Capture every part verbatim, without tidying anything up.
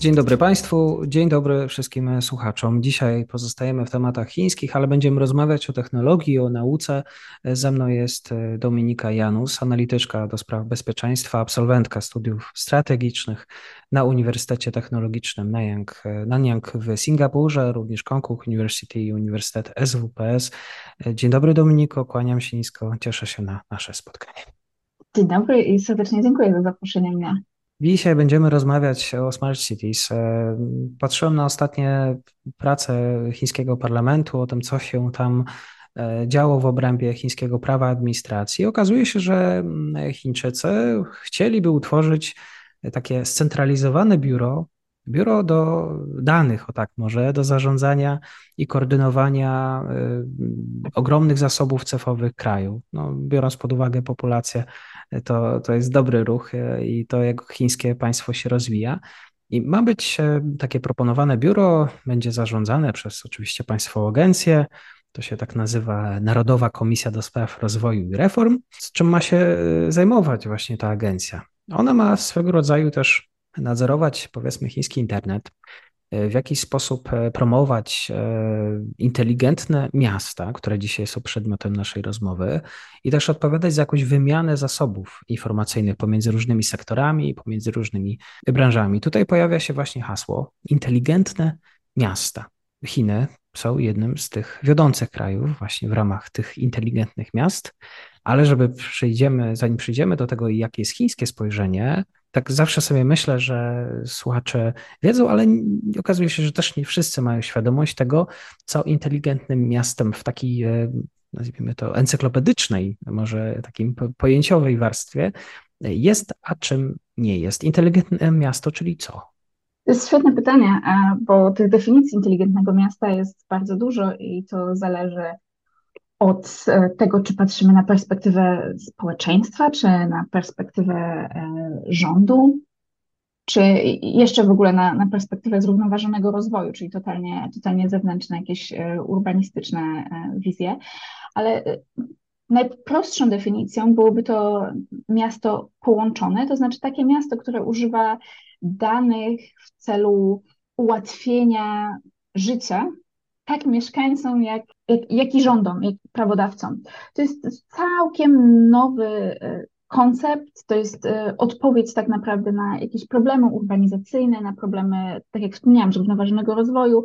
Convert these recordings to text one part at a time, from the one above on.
Dzień dobry Państwu, dzień dobry wszystkim słuchaczom. Dzisiaj pozostajemy w tematach chińskich, ale będziemy rozmawiać o technologii, o nauce. Ze mną jest Dominika Janus, analityczka do spraw bezpieczeństwa, absolwentka studiów strategicznych na Uniwersytecie Technologicznym Nanyang, Nanyang w Singapurze, również Konkuk University i Uniwersytet S W P S. Dzień dobry Dominiko, kłaniam się nisko, cieszę się na nasze spotkanie. Dzień dobry i serdecznie dziękuję za zaproszenie mnie. Dzisiaj będziemy rozmawiać o Smart Cities. Patrzyłem na ostatnie prace chińskiego parlamentu, o tym, co się tam działo w obrębie chińskiego prawa administracji. Okazuje się, że Chińczycy chcieliby utworzyć takie scentralizowane biuro, biuro do danych, o tak może, do zarządzania i koordynowania y, ogromnych zasobów cyfrowych kraju. No, biorąc pod uwagę populację, to, to jest dobry ruch i to, jak chińskie państwo się rozwija. I ma być takie proponowane biuro, będzie zarządzane przez oczywiście państwową agencję, to się tak nazywa Narodowa Komisja do Spraw Rozwoju i Reform, z czym ma się zajmować właśnie ta agencja. Ona ma swego rodzaju też nadzorować, powiedzmy, chiński internet, w jakiś sposób promować inteligentne miasta, które dzisiaj są przedmiotem naszej rozmowy, i też odpowiadać za jakąś wymianę zasobów informacyjnych pomiędzy różnymi sektorami, pomiędzy różnymi branżami. Tutaj pojawia się właśnie hasło inteligentne miasta. Chiny są jednym z tych wiodących krajów właśnie w ramach tych inteligentnych miast, ale żeby przyjdziemy, zanim przyjdziemy do tego, jakie jest chińskie spojrzenie, tak zawsze sobie myślę, że słuchacze wiedzą, ale okazuje się, że też nie wszyscy mają świadomość tego, co inteligentnym miastem w takiej, nazwijmy to, encyklopedycznej, może takim pojęciowej warstwie jest, a czym nie jest. Inteligentne miasto, czyli co? To jest świetne pytanie, bo tych definicji inteligentnego miasta jest bardzo dużo i to zależy od tego, czy patrzymy na perspektywę społeczeństwa, czy na perspektywę rządu, czy jeszcze w ogóle na, na perspektywę zrównoważonego rozwoju, czyli totalnie, totalnie zewnętrzne, jakieś urbanistyczne wizje. Ale najprostszą definicją byłoby to miasto połączone, to znaczy takie miasto, które używa danych w celu ułatwienia życia tak mieszkańcom, jak, jak, jak i rządom, jak i prawodawcom. To jest całkiem nowy koncept, to jest odpowiedź tak naprawdę na jakieś problemy urbanizacyjne, na problemy, tak jak wspomniałam, zrównoważonego rozwoju,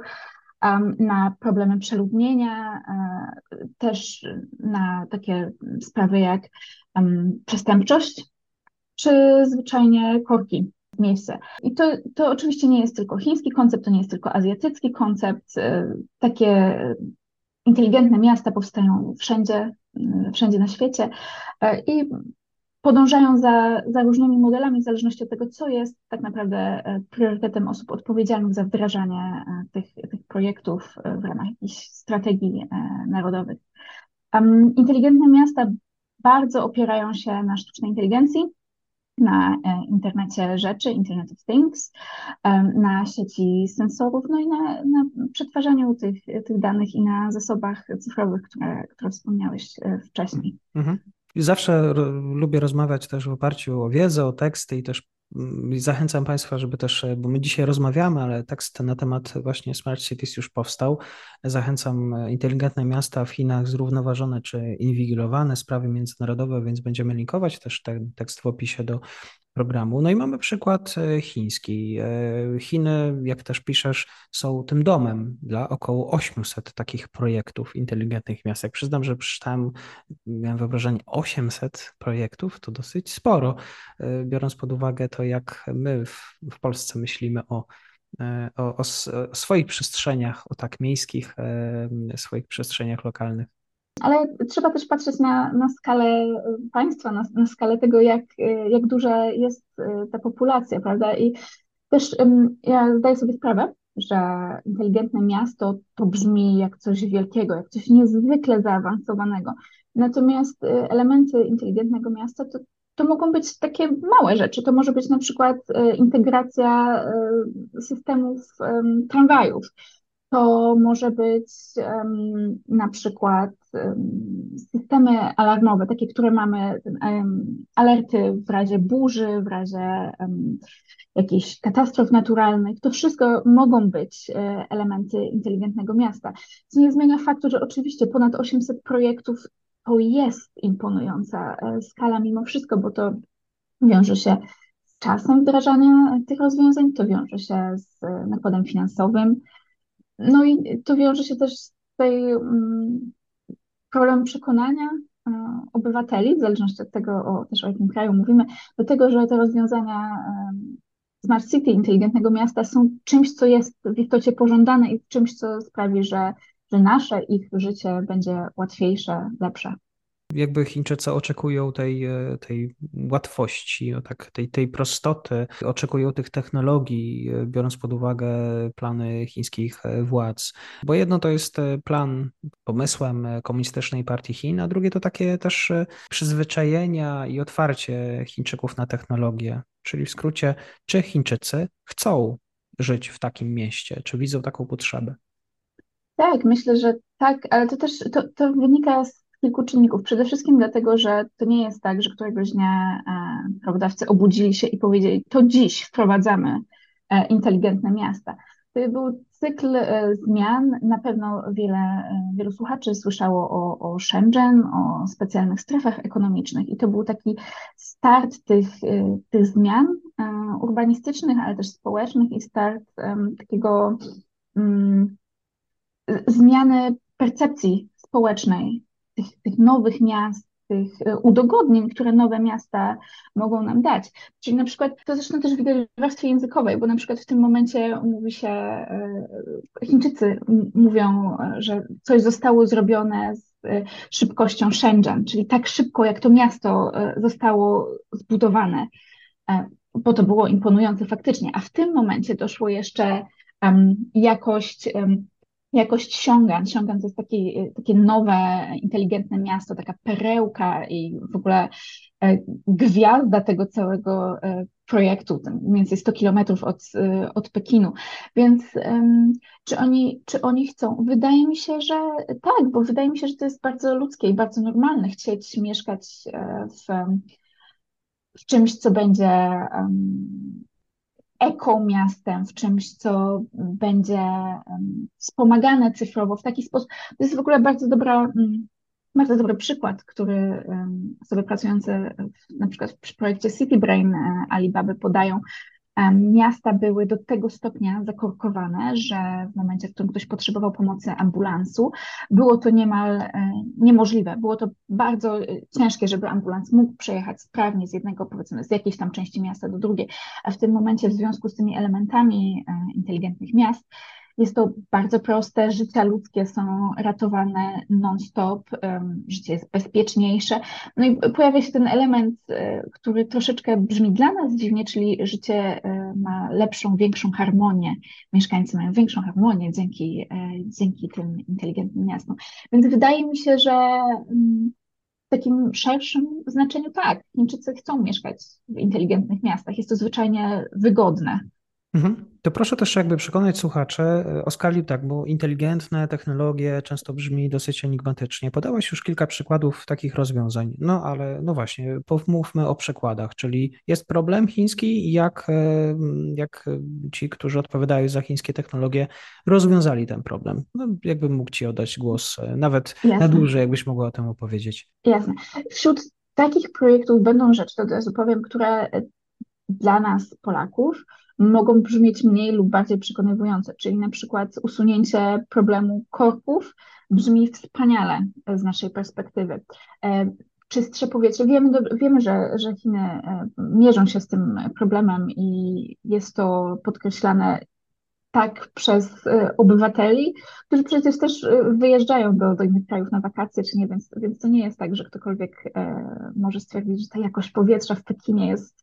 na problemy przeludnienia, też na takie sprawy jak przestępczość, czy zwyczajnie korki. Miejsce. I to, to oczywiście nie jest tylko chiński koncept, to nie jest tylko azjatycki koncept. Takie inteligentne miasta powstają wszędzie, wszędzie na świecie i podążają za, za różnymi modelami w zależności od tego, co jest tak naprawdę priorytetem osób odpowiedzialnych za wdrażanie tych, tych projektów w ramach jakichś strategii narodowych. Inteligentne miasta bardzo opierają się na sztucznej inteligencji, na internecie rzeczy, Internet of Things, na sieci sensorów, no i na, na przetwarzaniu tych, tych danych i na zasobach cyfrowych, które, które wspomniałeś wcześniej. Mhm. I zawsze lubię rozmawiać też w oparciu o wiedzę, o teksty i też zachęcam Państwa, żeby też, bo my dzisiaj rozmawiamy, ale tekst na temat właśnie Smart Cities już powstał. Zachęcam inteligentne miasta w Chinach zrównoważone czy inwigilowane, sprawy międzynarodowe, więc będziemy linkować też ten tekst w opisie do programu. No i mamy przykład chiński. Chiny, jak też piszesz, są tym domem dla około osiemset takich projektów inteligentnych miast. Jak przyznam, że przeczytałem, miałem wyobrażenie osiemset projektów, to dosyć sporo, biorąc pod uwagę to, jak my w, w Polsce myślimy o o, o swoich przestrzeniach, o tak miejskich, swoich przestrzeniach lokalnych. Ale trzeba też patrzeć na, na skalę państwa, na, na skalę tego, jak, jak duża jest ta populacja, prawda? I też um, ja zdaję sobie sprawę, że inteligentne miasto to brzmi jak coś wielkiego, jak coś niezwykle zaawansowanego. Natomiast elementy inteligentnego miasta to to mogą być takie małe rzeczy. To może być na przykład integracja systemów tramwajów. To może być um, na przykład um, systemy alarmowe, takie, które mamy, um, alerty w razie burzy, w razie um, jakichś katastrof naturalnych. To wszystko mogą być um, elementy inteligentnego miasta. Co nie zmienia faktu, że oczywiście ponad osiemset projektów to jest imponująca skala mimo wszystko, bo to wiąże się z czasem wdrażania tych rozwiązań, to wiąże się z nakładem finansowym. No i to wiąże się też z tej um, problemem przekonania um, obywateli, w zależności od tego, o, też o jakim kraju mówimy, do tego, że te rozwiązania um, Smart City, inteligentnego miasta są czymś, co jest w istocie pożądane i czymś, co sprawi, że, że nasze ich życie będzie łatwiejsze, lepsze. Jakby Chińczycy oczekują tej, tej łatwości, no tak, tej, tej prostoty, oczekują tych technologii, biorąc pod uwagę plany chińskich władz. Bo jedno to jest plan pomysłem Komunistycznej Partii Chin, a drugie to takie też przyzwyczajenia i otwarcie Chińczyków na technologię. Czyli w skrócie, czy Chińczycy chcą żyć w takim mieście, czy widzą taką potrzebę? Tak, myślę, że tak, ale to też to, to wynika z kilku czynników. Przede wszystkim dlatego, że to nie jest tak, że któregoś dnia e, prawodawcy obudzili się i powiedzieli, to dziś wprowadzamy e, inteligentne miasta. To był cykl e, zmian. Na pewno wiele, e, wielu słuchaczy słyszało o, o Shenzhen, o specjalnych strefach ekonomicznych i to był taki start tych, e, tych zmian e, urbanistycznych, ale też społecznych i start e, takiego mm, zmiany percepcji społecznej. Tych, tych nowych miast, tych udogodnień, które nowe miasta mogą nam dać. Czyli na przykład, to zresztą też widać w warstwie językowej, bo na przykład w tym momencie mówi się, Chińczycy mówią, że coś zostało zrobione z szybkością Shenzhen, czyli tak szybko, jak to miasto zostało zbudowane, bo to było imponujące faktycznie. A w tym momencie doszło jeszcze um, jakość um, Jakość Xiong'an. Xiong'an to jest taki, takie nowe, inteligentne miasto, taka perełka i w ogóle gwiazda tego całego projektu, mniej więcej sto kilometrów od, od Pekinu. Więc um, czy oni, czy oni chcą? Wydaje mi się, że tak, bo wydaje mi się, że to jest bardzo ludzkie i bardzo normalne chcieć mieszkać w, w czymś, co będzie um, ekomiastem, w czymś, co będzie wspomagane cyfrowo w taki sposób. To jest w ogóle bardzo, dobra, bardzo dobry przykład, który osoby pracujące w, na przykład w projekcie CityBrain Alibaby podają. Miasta były do tego stopnia zakorkowane, że w momencie, w którym ktoś potrzebował pomocy ambulansu, było to niemal niemożliwe. Było to bardzo ciężkie, żeby ambulans mógł przejechać sprawnie z jednego, powiedzmy, z jakiejś tam części miasta do drugiej. A w tym momencie w związku z tymi elementami inteligentnych miast jest to bardzo proste, życia ludzkie są ratowane non-stop, życie jest bezpieczniejsze. No i pojawia się ten element, który troszeczkę brzmi dla nas dziwnie, czyli życie ma lepszą, większą harmonię. Mieszkańcy mają większą harmonię dzięki, dzięki tym inteligentnym miastom. Więc wydaje mi się, że w takim szerszym znaczeniu tak, Chińczycy chcą mieszkać w inteligentnych miastach. Jest to zwyczajnie wygodne. To proszę też jakby przekonać słuchaczy o skali, tak, bo inteligentne technologie często brzmi dosyć enigmatycznie. Podałaś już kilka przykładów takich rozwiązań, no ale no właśnie, pomówmy o przykładach, czyli jest problem chiński, jak, jak ci, którzy odpowiadają za chińskie technologie, rozwiązali ten problem. No, jakbym mógł ci oddać głos, nawet Jasne. na dłużej, jakbyś mogła o tym opowiedzieć. Jasne. Wśród takich projektów będą rzeczy, to od razu powiem, które dla nas, Polaków, mogą brzmieć mniej lub bardziej przekonywujące, czyli na przykład usunięcie problemu korków brzmi wspaniale z naszej perspektywy. Czystsze powietrze, wiemy, wiemy że, że Chiny mierzą się z tym problemem i jest to podkreślane tak przez obywateli, którzy przecież też wyjeżdżają do, do innych krajów na wakacje, czy nie, więc, więc to nie jest tak, że ktokolwiek może stwierdzić, że ta jakość powietrza w Pekinie jest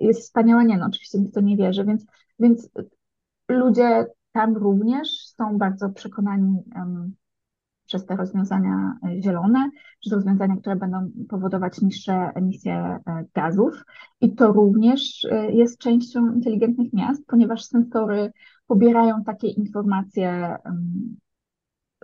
jest wspaniała, nie, no oczywiście nikt w to nie wierzy, więc, więc ludzie tam również są bardzo przekonani um, przez te rozwiązania zielone, przez rozwiązania, które będą powodować niższe emisje gazów. I to również jest częścią inteligentnych miast, ponieważ sensory pobierają takie informacje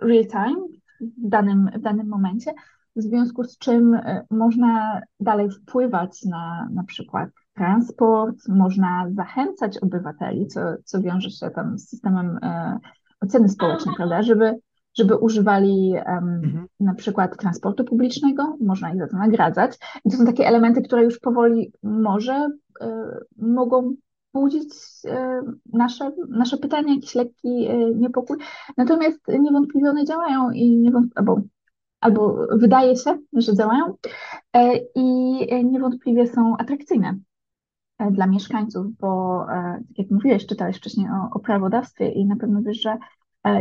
real-time w danym, w danym momencie, w związku z czym można dalej wpływać na na przykład transport, można zachęcać obywateli, co, co wiąże się tam z systemem e, oceny społecznej, prawda, żeby, żeby używali um, mhm. na przykład transportu publicznego, można ich za to nagradzać. I to są takie elementy, które już powoli może e, mogą budzić e, nasze, nasze pytania, jakiś lekki e, niepokój. Natomiast niewątpliwie one działają i niewątpliwie, albo, albo wydaje się, że działają e, i niewątpliwie są atrakcyjne dla mieszkańców, bo tak jak mówiłeś, czytałeś wcześniej o, o prawodawstwie i na pewno wiesz, że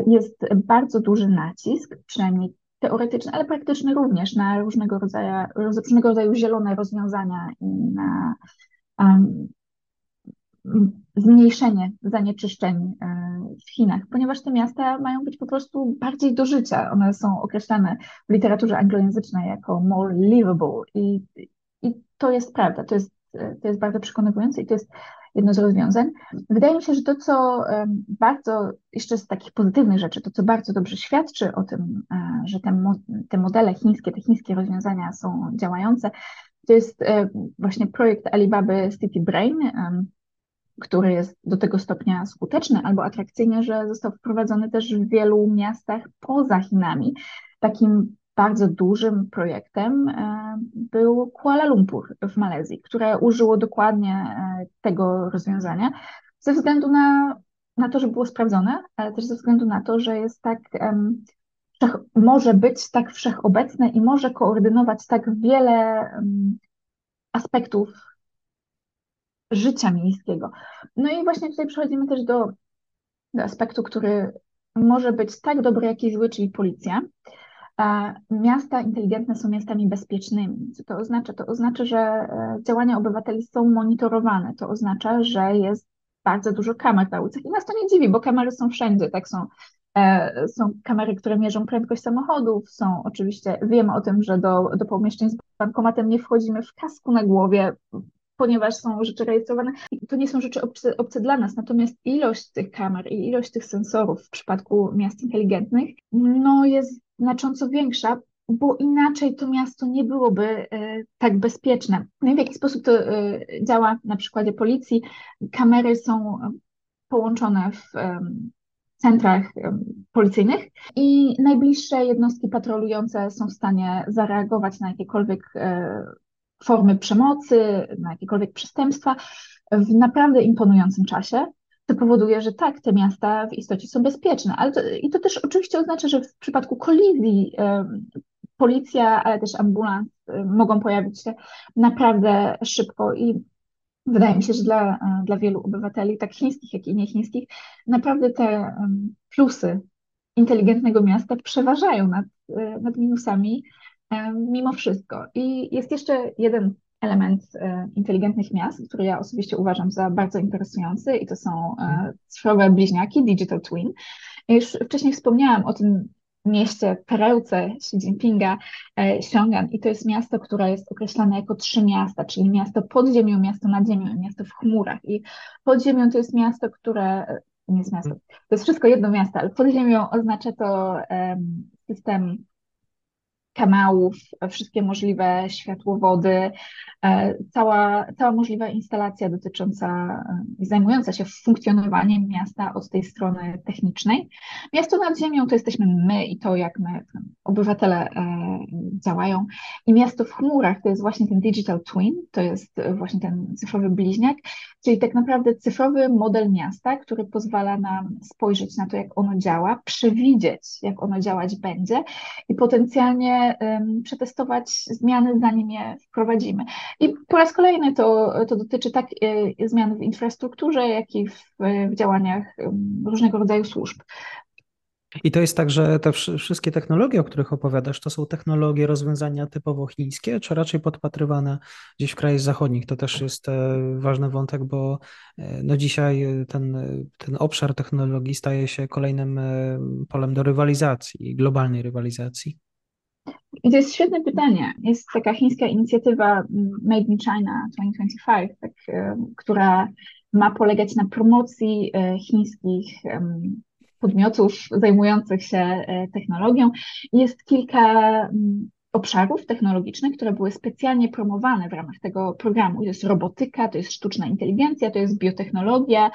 jest bardzo duży nacisk, przynajmniej teoretyczny, ale praktyczny również, na różnego rodzaju, różnego rodzaju zielone rozwiązania i na um, zmniejszenie zanieczyszczeń w Chinach, ponieważ te miasta mają być po prostu bardziej do życia. One są określane w literaturze anglojęzycznej jako more livable i, i to jest prawda, to jest To jest bardzo przekonujące i to jest jedno z rozwiązań. Wydaje mi się, że to, co bardzo, jeszcze z takich pozytywnych rzeczy, to, co bardzo dobrze świadczy o tym, że te, te modele chińskie, te chińskie rozwiązania są działające, to jest właśnie projekt Alibaby CityBrain, który jest do tego stopnia skuteczny albo atrakcyjny, że został wprowadzony też w wielu miastach poza Chinami. Takim bardzo dużym projektem był Kuala Lumpur w Malezji, które użyło dokładnie tego rozwiązania ze względu na, na to, że było sprawdzone, ale też ze względu na to, że jest tak, um, wszech, może być tak wszechobecne i może koordynować tak wiele um, aspektów życia miejskiego. No i właśnie tutaj przechodzimy też do, do aspektu, który może być tak dobry, jak i zły, czyli policja. Miasta inteligentne są miastami bezpiecznymi. Co to oznacza? To oznacza, że działania obywateli są monitorowane. To oznacza, że jest bardzo dużo kamer na ulicach. I nas to nie dziwi, bo kamery są wszędzie. Tak? Są, są kamery, które mierzą prędkość samochodów. Są oczywiście, wiemy o tym, że do, do pomieszczeń z bankomatem nie wchodzimy w kasku na głowie, ponieważ są rzeczy rejestrowane. I to nie są rzeczy obce, obce dla nas, natomiast ilość tych kamer i ilość tych sensorów w przypadku miast inteligentnych no jest znacząco większa, bo inaczej to miasto nie byłoby e, tak bezpieczne. No i w jaki sposób to e, działa na przykładzie policji? Kamery są połączone w e, centrach e, policyjnych i najbliższe jednostki patrolujące są w stanie zareagować na jakiekolwiek e, formy przemocy, na jakiekolwiek przestępstwa w naprawdę imponującym czasie, co powoduje, że tak, te miasta w istocie są bezpieczne. Ale to, i to też oczywiście oznacza, że w przypadku kolizji e, policja, ale też ambulans e, mogą pojawić się naprawdę szybko i wydaje mi się, że dla, dla wielu obywateli, tak chińskich, jak i niechińskich, naprawdę te e, plusy inteligentnego miasta przeważają nad, e, nad minusami mimo wszystko. I jest jeszcze jeden element inteligentnych miast, który ja osobiście uważam za bardzo interesujący i to są cyfrowe bliźniaki, Digital Twin. Już wcześniej wspomniałam o tym mieście, perełce Xi Jinpinga, Xiong'an i to jest miasto, które jest określane jako trzy miasta, czyli miasto pod ziemią, miasto nad ziemią i miasto w chmurach. I pod ziemią to jest miasto, które, nie jest miasto, to jest wszystko jedno miasto, ale pod ziemią oznacza to um, system kanałów, wszystkie możliwe światłowody, cała, cała możliwa instalacja dotycząca i zajmująca się funkcjonowaniem miasta od tej strony technicznej. Miasto nad ziemią to jesteśmy my i to, jak my, obywatele, działają. I miasto w chmurach to jest właśnie ten Digital Twin, to jest właśnie ten cyfrowy bliźniak, czyli tak naprawdę cyfrowy model miasta, który pozwala nam spojrzeć na to, jak ono działa, przewidzieć, jak ono działać będzie i potencjalnie przetestować zmiany, zanim je wprowadzimy. I po raz kolejny to, to dotyczy tak zmian w infrastrukturze, jak i w, w działaniach różnego rodzaju służb. I to jest tak, że te wszystkie technologie, o których opowiadasz, to są technologie, rozwiązania typowo chińskie, czy raczej podpatrywane gdzieś w krajach zachodnich? To też jest ważny wątek, bo no dzisiaj ten, ten obszar technologii staje się kolejnym polem do rywalizacji, globalnej rywalizacji. I to jest świetne pytanie. Jest taka chińska inicjatywa Made in China dwa tysiące dwudziesty piąty, tak, która ma polegać na promocji chińskich podmiotów zajmujących się technologią. Jest kilka obszarów technologicznych, które były specjalnie promowane w ramach tego programu. To jest robotyka, to jest sztuczna inteligencja, to jest biotechnologia.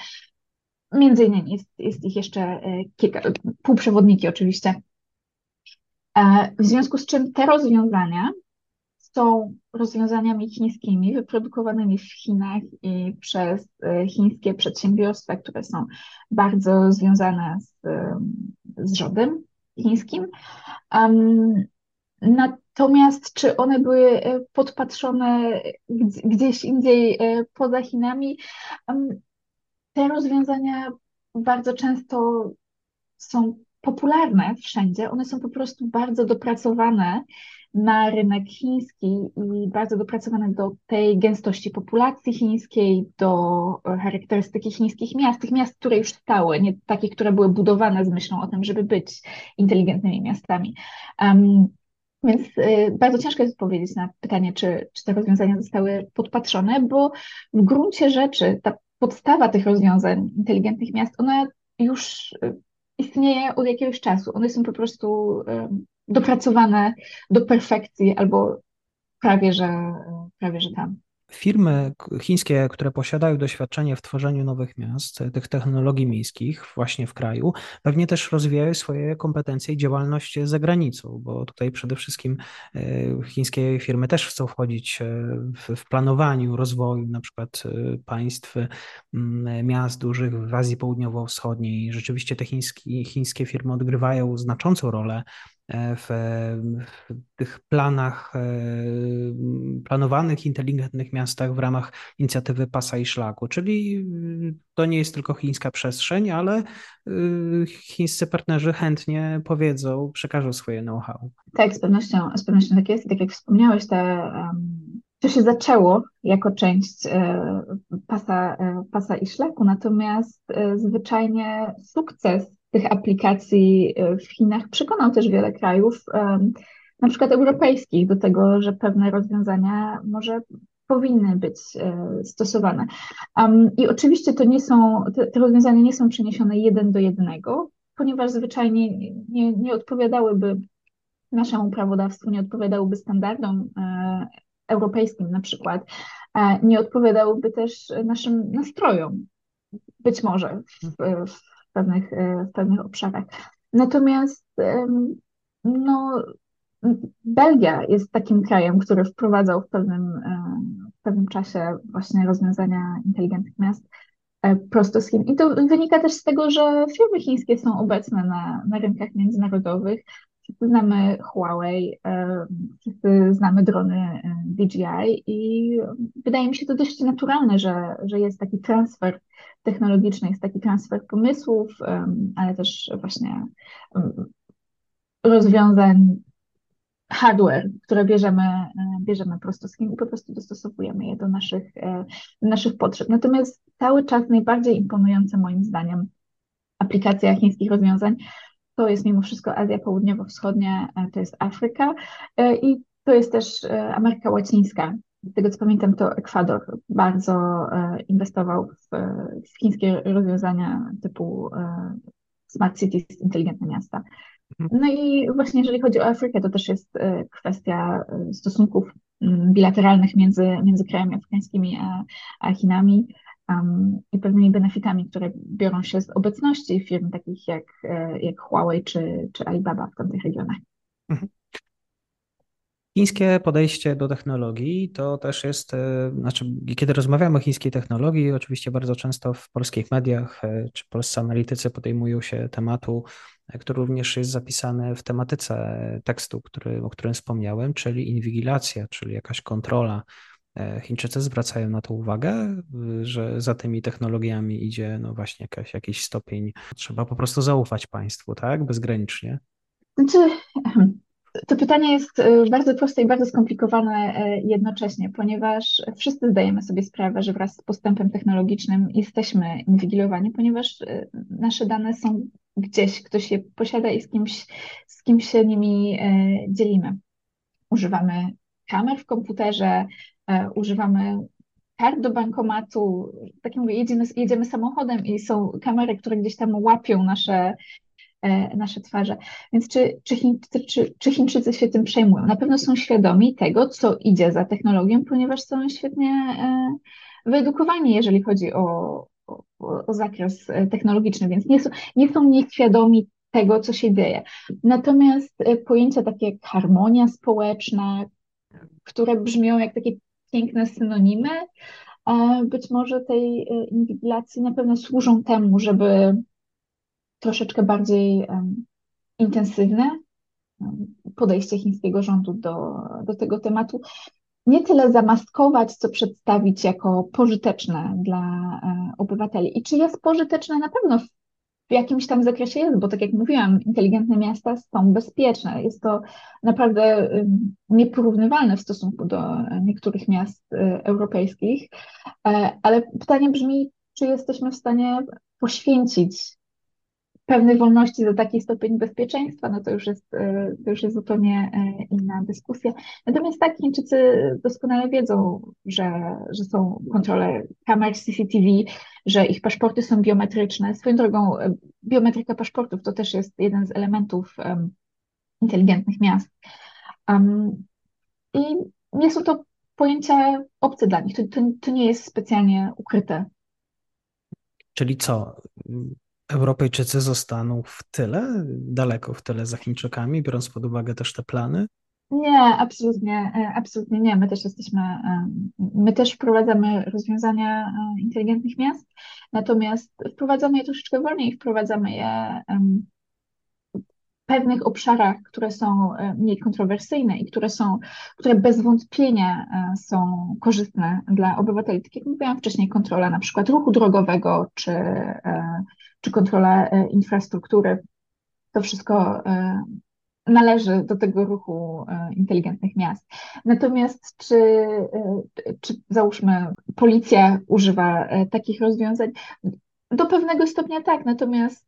Między innymi jest, jest ich jeszcze kilka, półprzewodniki oczywiście. W związku z czym te rozwiązania są rozwiązaniami chińskimi, wyprodukowanymi w Chinach i przez chińskie przedsiębiorstwa, które są bardzo związane z, z rządem chińskim. Um, natomiast czy one były podpatrzone gdzieś indziej poza Chinami? Um, te rozwiązania bardzo często są popularne wszędzie, one są po prostu bardzo dopracowane na rynek chiński i bardzo dopracowane do tej gęstości populacji chińskiej, do charakterystyki chińskich miast, tych miast, które już stały, nie takich, które były budowane z myślą o tym, żeby być inteligentnymi miastami. Um, więc y, bardzo ciężko jest odpowiedzieć na pytanie, czy, czy te rozwiązania zostały podpatrzone, bo w gruncie rzeczy ta podstawa tych rozwiązań inteligentnych miast, ona już y, istnieje od jakiegoś czasu. One są po prostu um, dopracowane do perfekcji albo prawie że, prawie, że tam. Firmy chińskie, które posiadają doświadczenie w tworzeniu nowych miast, tych technologii miejskich właśnie w kraju, pewnie też rozwijają swoje kompetencje i działalność za granicą, bo tutaj przede wszystkim chińskie firmy też chcą wchodzić w planowanie rozwoju na przykład państw, miast dużych w Azji Południowo-Wschodniej. Rzeczywiście te chiński, chińskie firmy odgrywają znaczącą rolę W, w tych planach, planowanych inteligentnych miastach w ramach inicjatywy Pasa i Szlaku, czyli to nie jest tylko chińska przestrzeń, ale chińscy partnerzy chętnie powiedzą, przekażą swoje know-how. Tak, z pewnością, z pewnością tak jest. Tak jak wspomniałeś, te, to się zaczęło jako część pasa, pasa i Szlaku, natomiast zwyczajnie sukces tych aplikacji w Chinach przekonał też wiele krajów, na przykład europejskich, do tego, że pewne rozwiązania może powinny być stosowane. I oczywiście to nie są, te rozwiązania nie są przeniesione jeden do jednego, ponieważ zwyczajnie nie, nie odpowiadałyby naszemu prawodawstwu, nie odpowiadałyby standardom europejskim na przykład, nie odpowiadałyby też naszym nastrojom, być może w, w W pewnych, w pewnych obszarach. Natomiast no, Belgia jest takim krajem, który wprowadzał w pewnym, w pewnym czasie właśnie rozwiązania inteligentnych miast prosto z Chin. I to wynika też z tego, że firmy chińskie są obecne na, na rynkach międzynarodowych. Wszyscy znamy Huawei, wszyscy znamy drony D J I i wydaje mi się to dość naturalne, że, że jest taki transfer technologiczny, jest taki transfer pomysłów, ale też właśnie rozwiązań, hardware, które bierzemy, bierzemy prosto z Chin i po prostu dostosowujemy je do naszych, do naszych potrzeb. Natomiast cały czas najbardziej imponujące moim zdaniem aplikacja chińskich rozwiązań to jest mimo wszystko Azja Południowo-Wschodnia, to jest Afryka i to jest też Ameryka Łacińska. Z tego co pamiętam, to Ekwador bardzo inwestował w, w chińskie rozwiązania typu smart cities, inteligentne miasta. No i właśnie jeżeli chodzi o Afrykę, to też jest kwestia stosunków bilateralnych między, między krajami afrykańskimi a, a Chinami. Um, i pewnymi benefitami, które biorą się z obecności firm takich jak, jak Huawei czy, czy Alibaba w tamtych regionach. Mhm. Chińskie podejście do technologii to też jest, znaczy kiedy rozmawiamy o chińskiej technologii, oczywiście bardzo często w polskich mediach czy polscy analitycy podejmują się tematu, który również jest zapisany w tematyce tekstu, który, o którym wspomniałem, czyli inwigilacja, czyli jakaś kontrola Chińczycy zwracają na to uwagę, że za tymi technologiami idzie no właśnie jakaś, jakiś stopień. Trzeba po prostu zaufać państwu, tak? Bezgranicznie. Znaczy, to pytanie jest bardzo proste i bardzo skomplikowane jednocześnie, ponieważ wszyscy zdajemy sobie sprawę, że wraz z postępem technologicznym jesteśmy inwigilowani, ponieważ nasze dane są gdzieś, ktoś je posiada i z kimś, z kim się nimi dzielimy. Używamy kamer w komputerze, używamy kart do bankomatu, tak jak mówię, jedziemy, jedziemy samochodem i są kamery, które gdzieś tam łapią nasze, nasze twarze. Więc czy, czy, Chińczycy, czy, czy Chińczycy się tym przejmują? Na pewno są świadomi tego, co idzie za technologią, ponieważ są świetnie wyedukowani, jeżeli chodzi o, o, o zakres technologiczny, więc nie są, nie są nieświadomi tego, co się dzieje. Natomiast pojęcia takie jak harmonia społeczna, które brzmią jak takie piękne synonimy, być może tej inwigilacji na pewno służą temu, żeby troszeczkę bardziej intensywne podejście chińskiego rządu do, do tego tematu nie tyle zamaskować, co przedstawić jako pożyteczne dla obywateli. I czy jest pożyteczne? Na pewno w jakimś tam zakresie jest, bo tak jak mówiłam, inteligentne miasta są bezpieczne. Jest to naprawdę nieporównywalne w stosunku do niektórych miast europejskich, ale pytanie brzmi, czy jesteśmy w stanie poświęcić pewnej wolności za taki stopień bezpieczeństwa, no to już jest, to już jest zupełnie inna dyskusja. Natomiast tak, Chińczycy doskonale wiedzą, że, że są kontrole kamer C C T V, że ich paszporty są biometryczne. Swoją drogą, biometryka paszportów to też jest jeden z elementów um, inteligentnych miast. Um, I nie są to pojęcia obce dla nich, to, to, to nie jest specjalnie ukryte. Czyli co? Europejczycy zostaną w tyle, daleko w tyle za Chińczykami, biorąc pod uwagę też te plany? Nie, absolutnie, absolutnie nie. My też jesteśmy, my też wprowadzamy rozwiązania inteligentnych miast, natomiast wprowadzamy je troszeczkę wolniej, wprowadzamy je w pewnych obszarach, które są mniej kontrowersyjne i które są, które bez wątpienia są korzystne dla obywateli. Tak jak mówiłam wcześniej, kontrola na przykład ruchu drogowego, czy czy kontrola infrastruktury, to wszystko należy do tego ruchu inteligentnych miast. Natomiast czy, czy załóżmy policja używa takich rozwiązań? Do pewnego stopnia tak, natomiast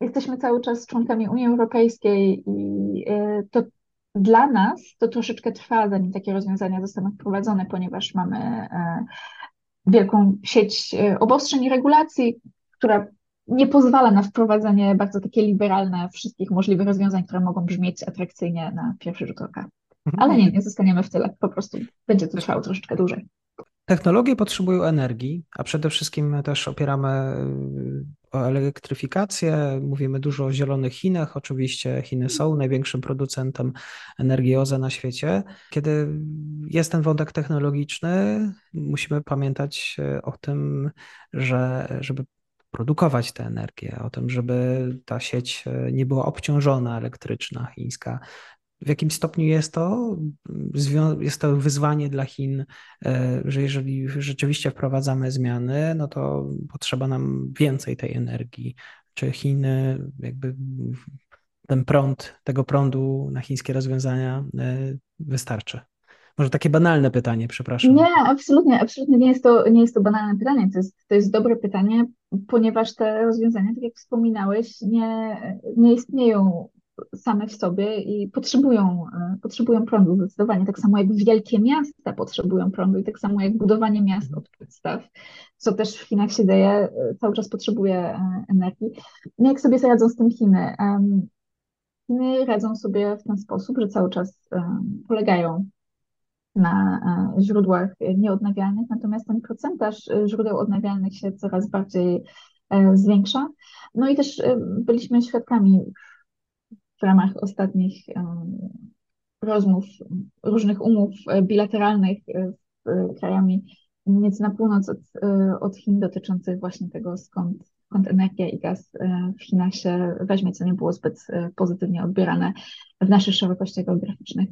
jesteśmy cały czas członkami Unii Europejskiej i to dla nas to troszeczkę trwa, zanim takie rozwiązania zostaną wprowadzone, ponieważ mamy wielką sieć obostrzeń i regulacji, która nie pozwala na wprowadzenie bardzo takie liberalne wszystkich możliwych rozwiązań, które mogą brzmieć atrakcyjnie na pierwszy rzut oka. Ale nie, nie zostaniemy w tyle, po prostu będzie to trwało troszeczkę dłużej. Technologie potrzebują energii, a przede wszystkim też opieramy o elektryfikację, mówimy dużo o zielonych Chinach, oczywiście Chiny są największym producentem energii O Z E na świecie. Kiedy jest ten wątek technologiczny, musimy pamiętać o tym, że żeby produkować tę energię, o tym, żeby ta sieć nie była obciążona elektryczna chińska. W jakim stopniu jest to, jest to wyzwanie dla Chin, że jeżeli rzeczywiście wprowadzamy zmiany, no to potrzeba nam więcej tej energii. Czy Chiny jakby ten prąd, tego prądu na chińskie rozwiązania wystarczy? Może takie banalne pytanie, przepraszam. Nie, absolutnie, absolutnie nie jest to, nie jest to banalne pytanie, to jest, to jest dobre pytanie, ponieważ te rozwiązania, tak jak wspominałeś, nie, nie istnieją same w sobie i potrzebują, potrzebują prądu zdecydowanie, tak samo jak wielkie miasta potrzebują prądu i tak samo jak budowanie miast od podstaw, co też w Chinach się dzieje, cały czas potrzebuje energii. No jak sobie radzą z tym Chiny? Chiny radzą sobie w ten sposób, że cały czas polegają na źródłach nieodnawialnych, natomiast ten procentaż źródeł odnawialnych się coraz bardziej zwiększa. No i też byliśmy świadkami w ramach ostatnich rozmów, różnych umów bilateralnych z krajami nieco na północ od, od Chin dotyczących właśnie tego, skąd, skąd energia i gaz w Chinach się weźmie, co nie było zbyt pozytywnie odbierane w naszych szerokościach geograficznych.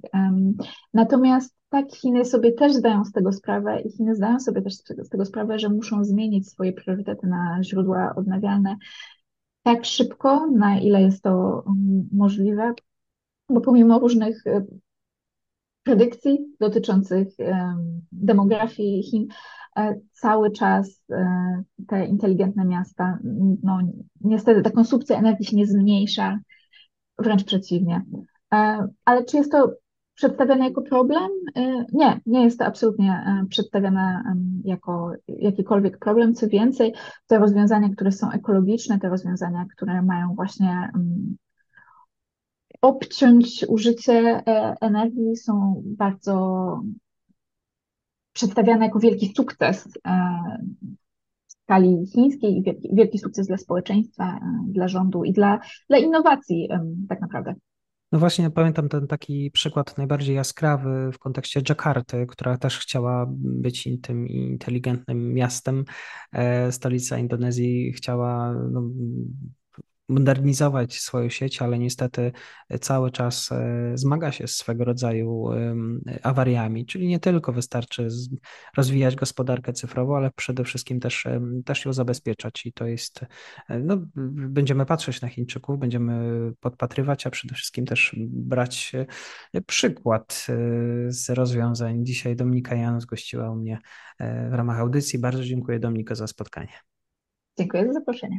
Natomiast tak, Chiny sobie też zdają z tego sprawę i Chiny zdają sobie też z tego sprawę, że muszą zmienić swoje priorytety na źródła odnawialne tak szybko, na ile jest to możliwe, bo pomimo różnych predykcji dotyczących demografii Chin, cały czas te inteligentne miasta, no niestety ta konsumpcja energii się nie zmniejsza, wręcz przeciwnie. Ale czy jest to przedstawiane jako problem? Nie, nie jest to absolutnie przedstawiane jako jakikolwiek problem. Co więcej, te rozwiązania, które są ekologiczne, te rozwiązania, które mają właśnie obciąć użycie energii, są bardzo przedstawiane jako wielki sukces w skali chińskiej i wielki, wielki sukces dla społeczeństwa, dla rządu i dla, dla innowacji tak naprawdę. No właśnie, pamiętam ten taki przykład najbardziej jaskrawy w kontekście Dżakarty, która też chciała być tym inteligentnym miastem. Stolica Indonezji chciała no, modernizować swoją sieć, ale niestety cały czas zmaga się z swego rodzaju awariami, czyli nie tylko wystarczy rozwijać gospodarkę cyfrową, ale przede wszystkim też, też ją zabezpieczać i to jest, no, będziemy patrzeć na Chińczyków, będziemy podpatrywać, a przede wszystkim też brać przykład z rozwiązań. Dzisiaj Dominika Janus gościła u mnie w ramach audycji. Bardzo dziękuję, Dominiko, za spotkanie. Dziękuję za zaproszenie.